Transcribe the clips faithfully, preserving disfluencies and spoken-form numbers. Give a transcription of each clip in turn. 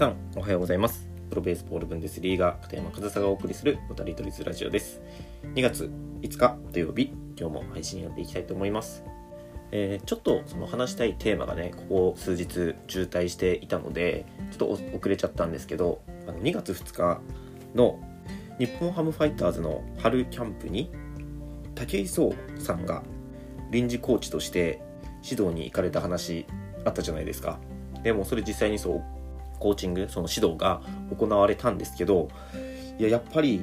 さん、おはようございます。プロベースボールブンデスリーガー片山和沙がお送りするオタリトリズラジオです。にがついつか土曜日、今日も配信やっていきたいと思います。えー、ちょっとその話したいテーマがね、ここ数日渋滞していたのでちょっと遅れちゃったんですけど、あのにがつふつかの日本ハムファイターズの春キャンプに武井壮さんが臨時コーチとして指導に行かれた話あったじゃないですか。でもそれ実際にそうコーチング、その指導が行われたんですけど、いややっぱり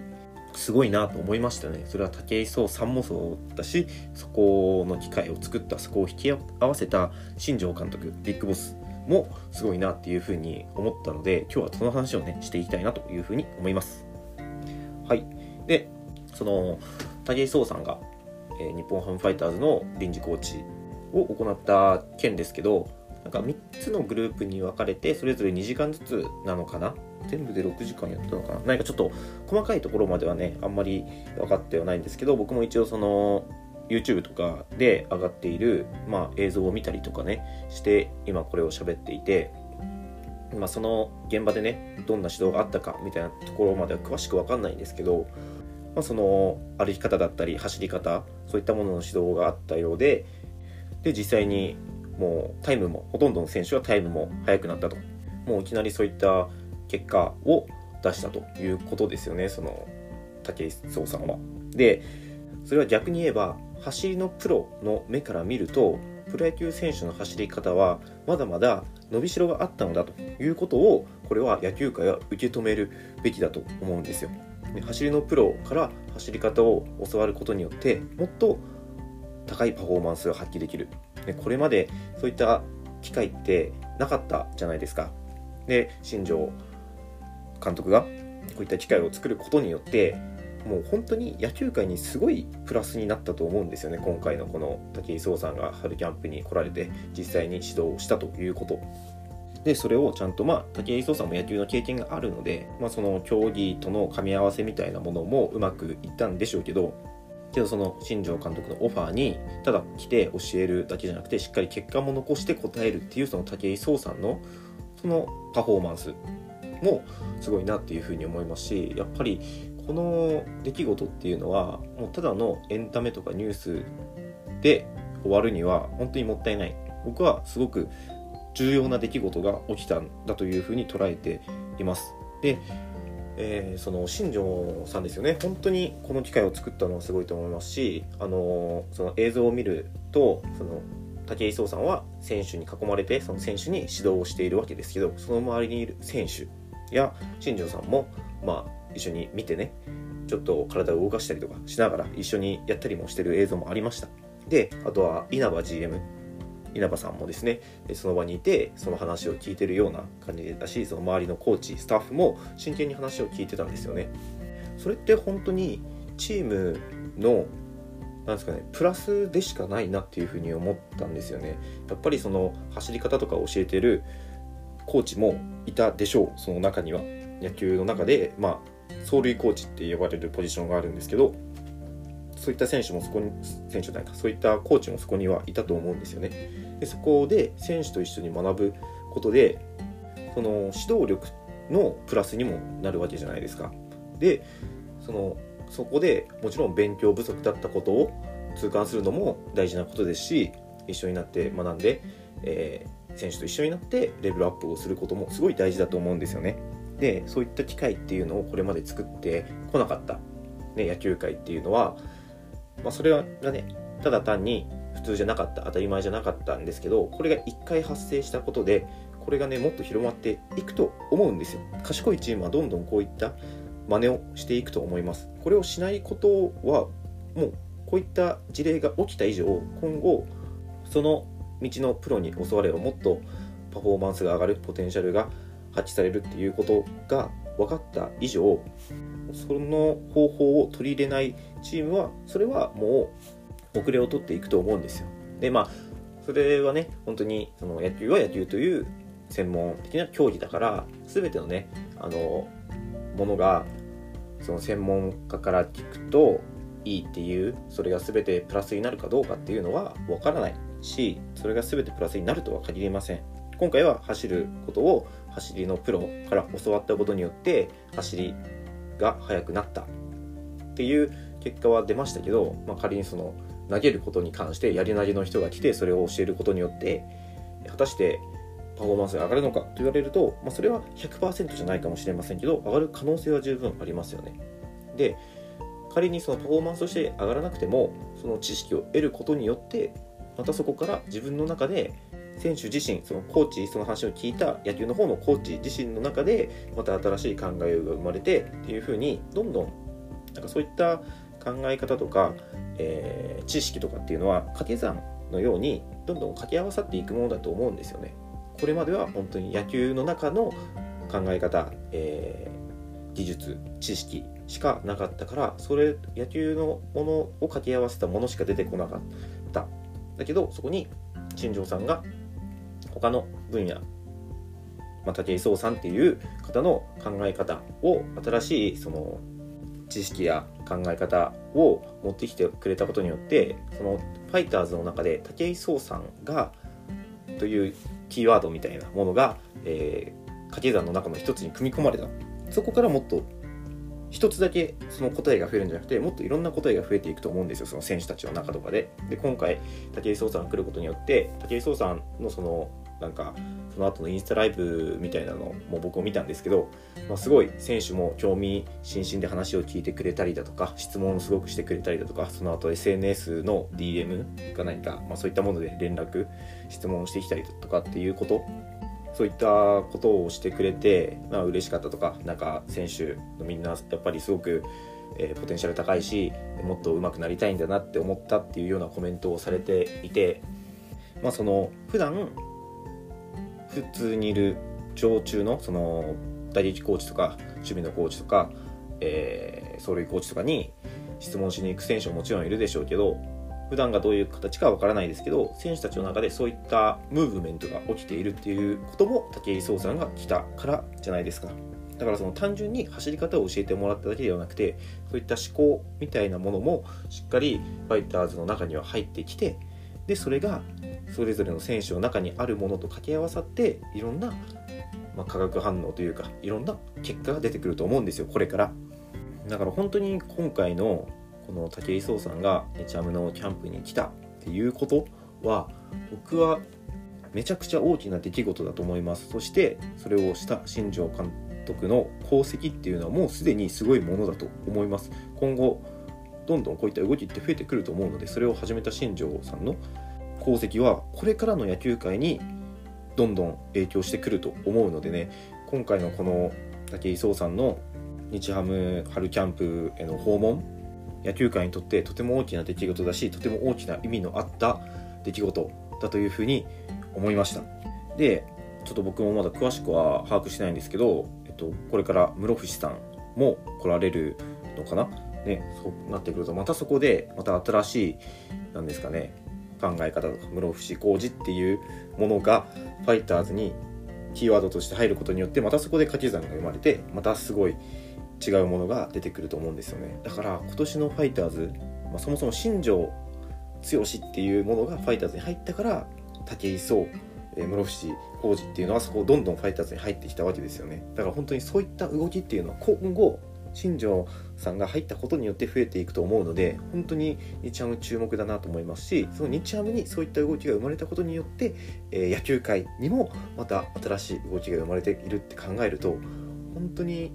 すごいなと思いましたね。それは武井壮さんもそうだし、そこの機会を作った、そこを引き合わせた新庄監督、ビッグボスもすごいなっていうふうに思ったので、今日はその話をねしていきたいなというふうに思います。はい。で、その武井壮さんが、えー、日本ハムファイターズの臨時コーチを行った件ですけど、なんかみっつのグループに分かれてそれぞれにじかんずつなのかな、全部でろくじかんやったのかな、何かちょっと細かいところまではねあんまり分かってはないんですけど、僕も一応その YouTube とかで上がっている、まあ、映像を見たりとかねして今これを喋っていて、まあ、その現場でねどんな指導があったかみたいなところまでは詳しく分かんないんですけど、まあ、その歩き方だったり走り方、そういったものの指導があったようで、で実際にもうタイムもほとんどの選手はタイムも速くなったと、もういきなりそういった結果を出したということですよね、その武井壮さんは。でそれは逆に言えば走りのプロの目から見ると、プロ野球選手の走り方はまだまだ伸びしろがあったのだということを、これは野球界は受け止めるべきだと思うんですよ。で走りのプロから走り方を教わることによって、もっと高いパフォーマンスが発揮できる、これまでそういった機会ってなかったじゃないですか。で新庄監督がこういった機会を作ることによって、もう本当に野球界にすごいプラスになったと思うんですよね、今回のこの武井壮さんが春キャンプに来られて実際に指導をしたということで、それをちゃんと、まあ、武井壮さんも野球の経験があるので、まあ、その競技との噛み合わせみたいなものもうまくいったんでしょうけど、けどその新庄監督のオファーにただ来て教えるだけじゃなくて、しっかり結果も残して応えるっていう、その武井壮さんのそのパフォーマンスもすごいなっていうふうに思いますし、やっぱりこの出来事っていうのはもうただのエンタメとかニュースで終わるには本当にもったいない、僕はすごく重要な出来事が起きたんだというふうに捉えています。でえー、その新庄さんですよね、本当にこの機会を作ったのはすごいと思いますし、あのー、その映像を見ると、その武井壮さんは選手に囲まれてその選手に指導をしているわけですけど、その周りにいる選手や新庄さんも、まあ、一緒に見てねちょっと体を動かしたりとかしながら一緒にやったりもしてる映像もありました。であとは稲葉 ジーエム、稲葉さんもですねその場にいてその話を聞いてるような感じだし、その周りのコーチスタッフも真剣に話を聞いてたんですよね。それって本当にチームのなんですかね、プラスでしかないなっていうふうに思ったんですよね。やっぱりその走り方とか教えてるコーチもいたでしょう、その中には野球の中で、まあ、走塁コーチって呼ばれるポジションがあるんですけど、そういった選手もそこに選手じゃないか、そういったコーチもそこにはいたと思うんですよね。でそこで選手と一緒に学ぶことで、その指導力のプラスにもなるわけじゃないですか。でそのそこでもちろん勉強不足だったことを痛感するのも大事なことですし、一緒になって学んで、えー、選手と一緒になってレベルアップをすることもすごい大事だと思うんですよね。でそういった機会っていうのをこれまで作ってこなかった、ね、野球界っていうのは、まあ、それがねただ単に普通じゃなかった、当たり前じゃなかったんですけど、これがいっかい発生したことでこれがねもっと広まっていくと思うんですよ。賢いチームはどんどんこういった真似をしていくと思います。これをしないことはもうこういった事例が起きた以上、今後その道のプロに教わればもっとパフォーマンスが上がる、ポテンシャルが発揮されるっていうことが分かった以上、その方法を取り入れないチームはそれはもう遅れを取っていくと思うんですよ。でまあそれはね本当にその野球は野球という専門的な競技だから、全てのねあのものがその専門家から聞くといいっていう、それが全てプラスになるかどうかっていうのは分からないし、それが全てプラスになるとは限りません。今回は走ることを走りのプロから教わったことによって走りが速くなったっていう結果は出ましたけど、まあ、仮にその投げることに関してやり投げの人が来てそれを教えることによって果たしてパフォーマンスが上がるのかと言われると、まあ、それは ひゃくパーセント じゃないかもしれませんけど上がる可能性は十分ありますよね。で、仮にそのパフォーマンスとして上がらなくてもその知識を得ることによってまたそこから自分の中で選手自身、そのコーチ、その話を聞いた野球の方のコーチ自身の中でまた新しい考えが生まれてっていう風にどんどんなんかそういった考え方とか、えー、知識とかっていうのは掛け算のようにどんどん掛け合わさっていくものだと思うんですよね。これまでは本当に野球の中の考え方、えー、技術、知識しかなかったからそれ野球のものを掛け合わせたものしか出てこなかった。だけどそこに新庄さんが他の分野、まあ、武井壮さんっていう方の考え方を新しいその知識や考え方を持ってきてくれたことによってそのファイターズの中で武井壮さんがというキーワードみたいなものが、えー、掛け算の中の一つに組み込まれた。そこからもっと一つだけその答えが増えるんじゃなくてもっといろんな答えが増えていくと思うんですよ、その選手たちの中とかで。で、今回武井壮さんが来ることによって武井壮さんのそのなんかその後のインスタライブみたいなのも僕も見たんですけど、まあ、すごい選手も興味津々で話を聞いてくれたりだとか質問をすごくしてくれたりだとかその後 エスエヌエス の ディーエム か何か、まあ、そういったもので連絡質問をしてきたりとかっていうことそういったことをしてくれて、まあ、嬉しかったとかなんか選手のみんなやっぱりすごく、えー、ポテンシャル高いしもっと上手くなりたいんだなって思ったっていうようなコメントをされていて、まあ、その普段普通にいる常駐のその打撃コーチとか守備のコーチとか、えー、走塁コーチとかに質問しに行く選手ももちろんいるでしょうけど普段がどういう形かわからないですけど選手たちの中でそういったムーブメントが起きているっていうことも武井壮さんが来たからじゃないですか。だからその単純に走り方を教えてもらっただけではなくてそういった思考みたいなものもしっかりファイターズの中には入ってきてでそれがそれぞれの選手の中にあるものと掛け合わさっていろんな、まあ、化学反応というかいろんな結果が出てくると思うんですよこれから。だから本当に今回のこの武井壮さんが日ハムのキャンプに来たっていうことは僕はめちゃくちゃ大きな出来事だと思います。そしてそれをした新庄監督の功績っていうのはもうすでにすごいものだと思います。今後どんどんこういった動きって増えてくると思うのでそれを始めた新庄さんの功績はこれからの野球界にどんどん影響してくると思うのでね、今回のこの武井壮さんの日ハム春キャンプへの訪問野球界にとってとても大きな出来事だしとても大きな意味のあった出来事だというふうに思いました。で、ちょっと僕もまだ詳しくは把握してないんですけど、えっと、これから室伏さんも来られるのかなね、そうなってくるとまたそこでまた新しいなんですかね考え方とか室伏浩二っていうものがファイターズにキーワードとして入ることによってまたそこで掛け算が生まれてまたすごい違うものが出てくると思うんですよね。だから今年のファイターズ、まあ、そもそも新庄剛志っていうものがファイターズに入ったから武井壮、えー、室伏浩二っていうのはそこをどんどんファイターズに入ってきたわけですよね。だから本当にそういった動きっていうのは今後新庄さんが入ったことによって増えていくと思うので本当に日ハム注目だなと思いますしその日ハムにそういった動きが生まれたことによって、えー、野球界にもまた新しい動きが生まれているって考えると本当に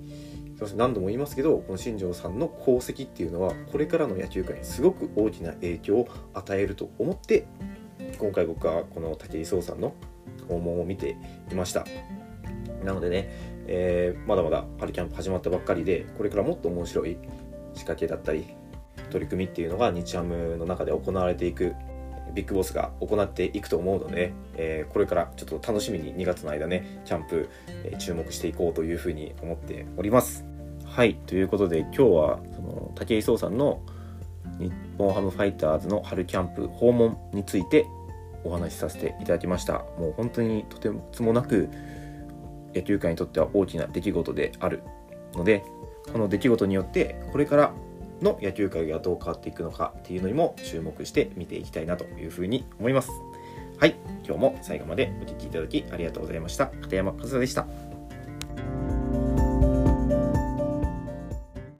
何度も言いますけどこの新庄さんの功績っていうのはこれからの野球界にすごく大きな影響を与えると思って今回僕はこの武井壮さんの訪問を見ていました。なのでね、えー、まだまだ春キャンプ始まったばっかりでこれからもっと面白い仕掛けだったり取り組みっていうのが日ハムの中で行われていくビッグボスが行っていくと思うので、ねえー、これからちょっと楽しみににがつの間ねキャンプ、えー、注目していこうというふうに思っております。はい、ということで今日はその武井壮さんの日本ハムファイターズの春キャンプ訪問についてお話しさせていただきました。もう本当にとてつもなく野球界にとっては大きな出来事であるのでこの出来事によってこれからの野球界がどう変わっていくのかっていうのにも注目して見ていきたいなというふうに思います。はい、今日も最後までお聞きいただきありがとうございました。片山和也でした。